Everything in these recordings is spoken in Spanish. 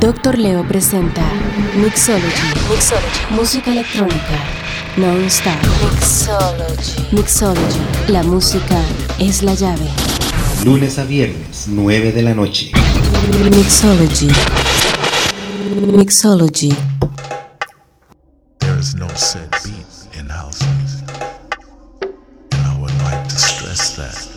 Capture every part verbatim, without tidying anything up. Doctor Leo presenta Mixology, Mixology. Música electrónica non-stop. Mixology. Mixology. La música es la llave. Lunes a viernes, nueve de la noche. Mixology. Mixology. There is no set beat in house music, and I would like to stress that.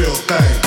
real thing.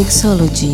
Mixology.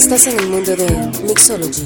Estás en el mundo de Mixology.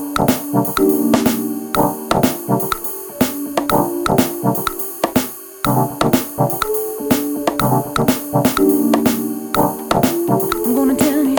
I'm gonna tell you.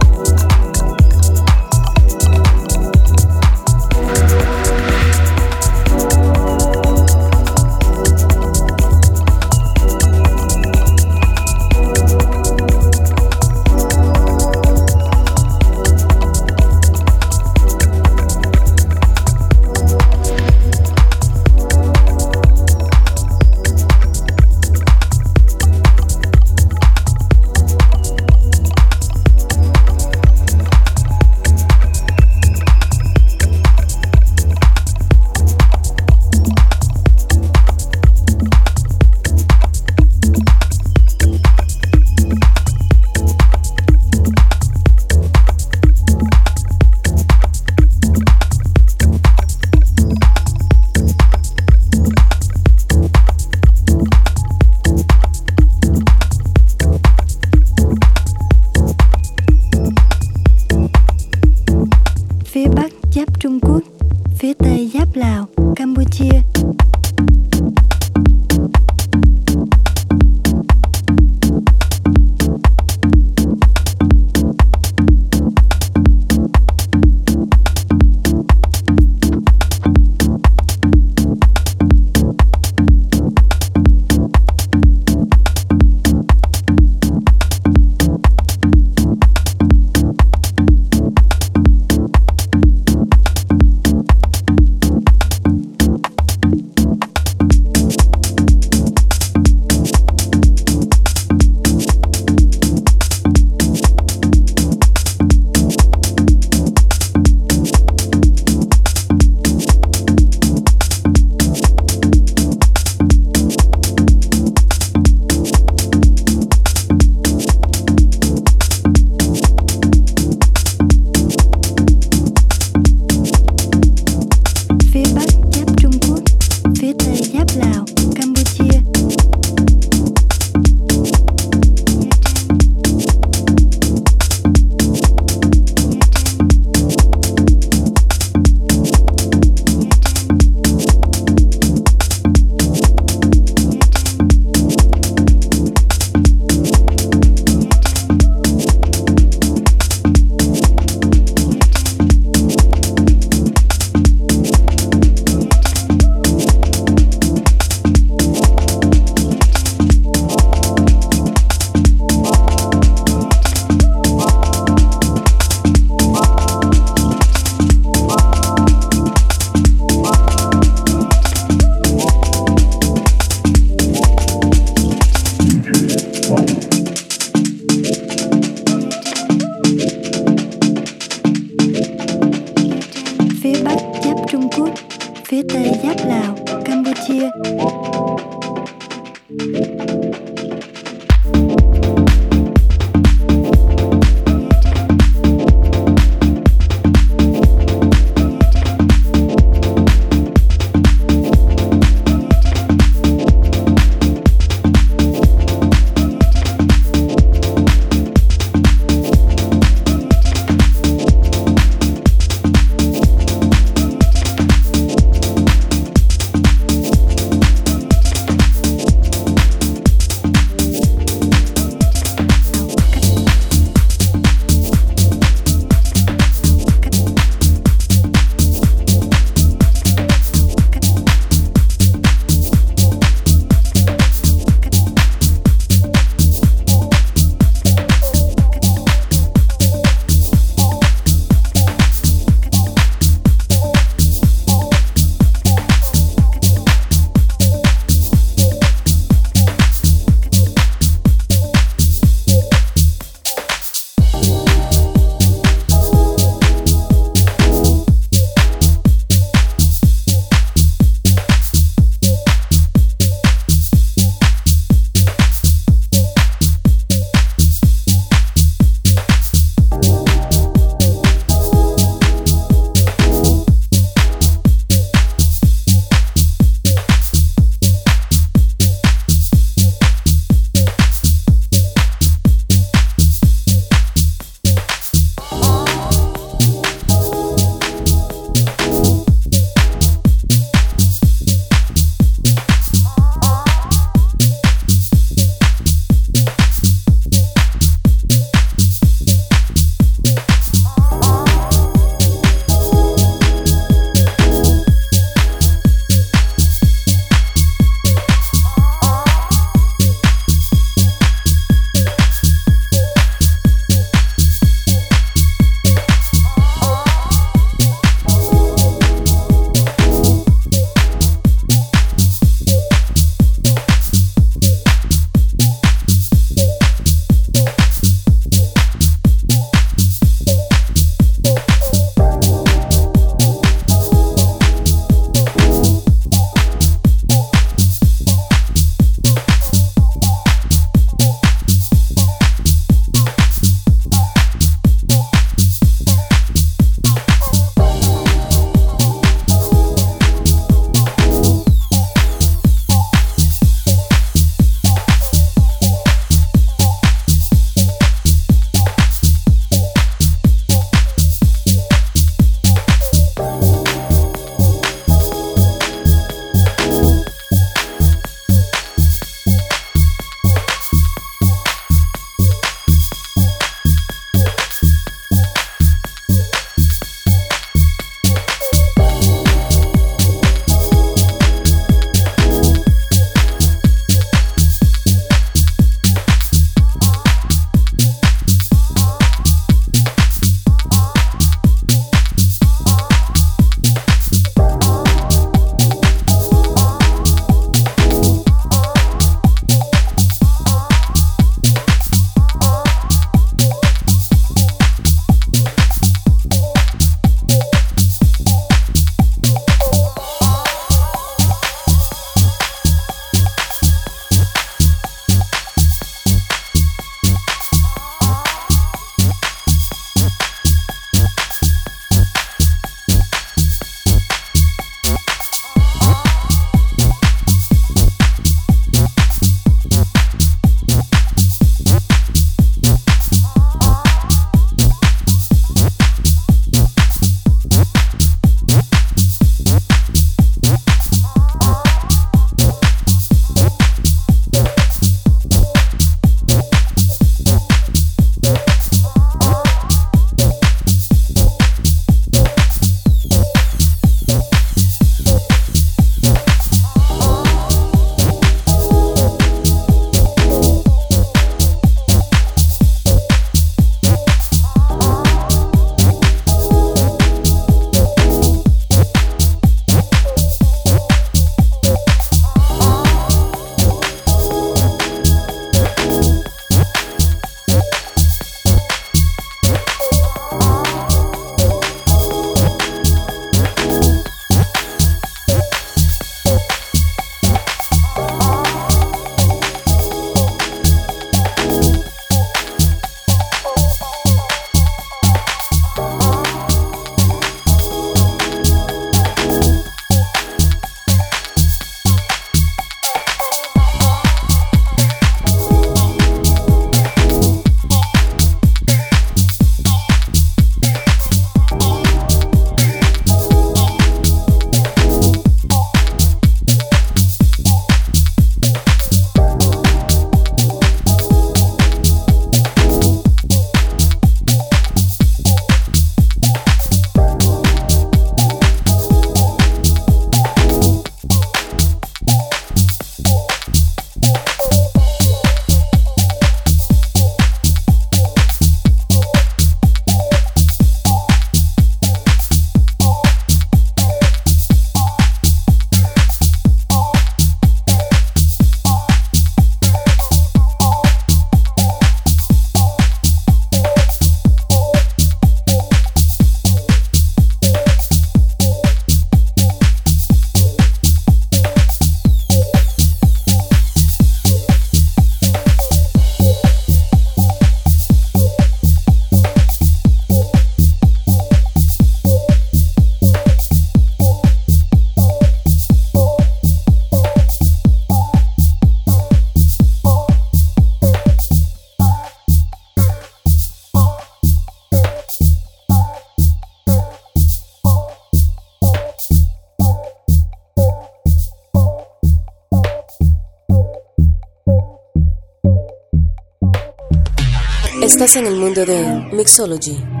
Estás en el mundo de Mixology.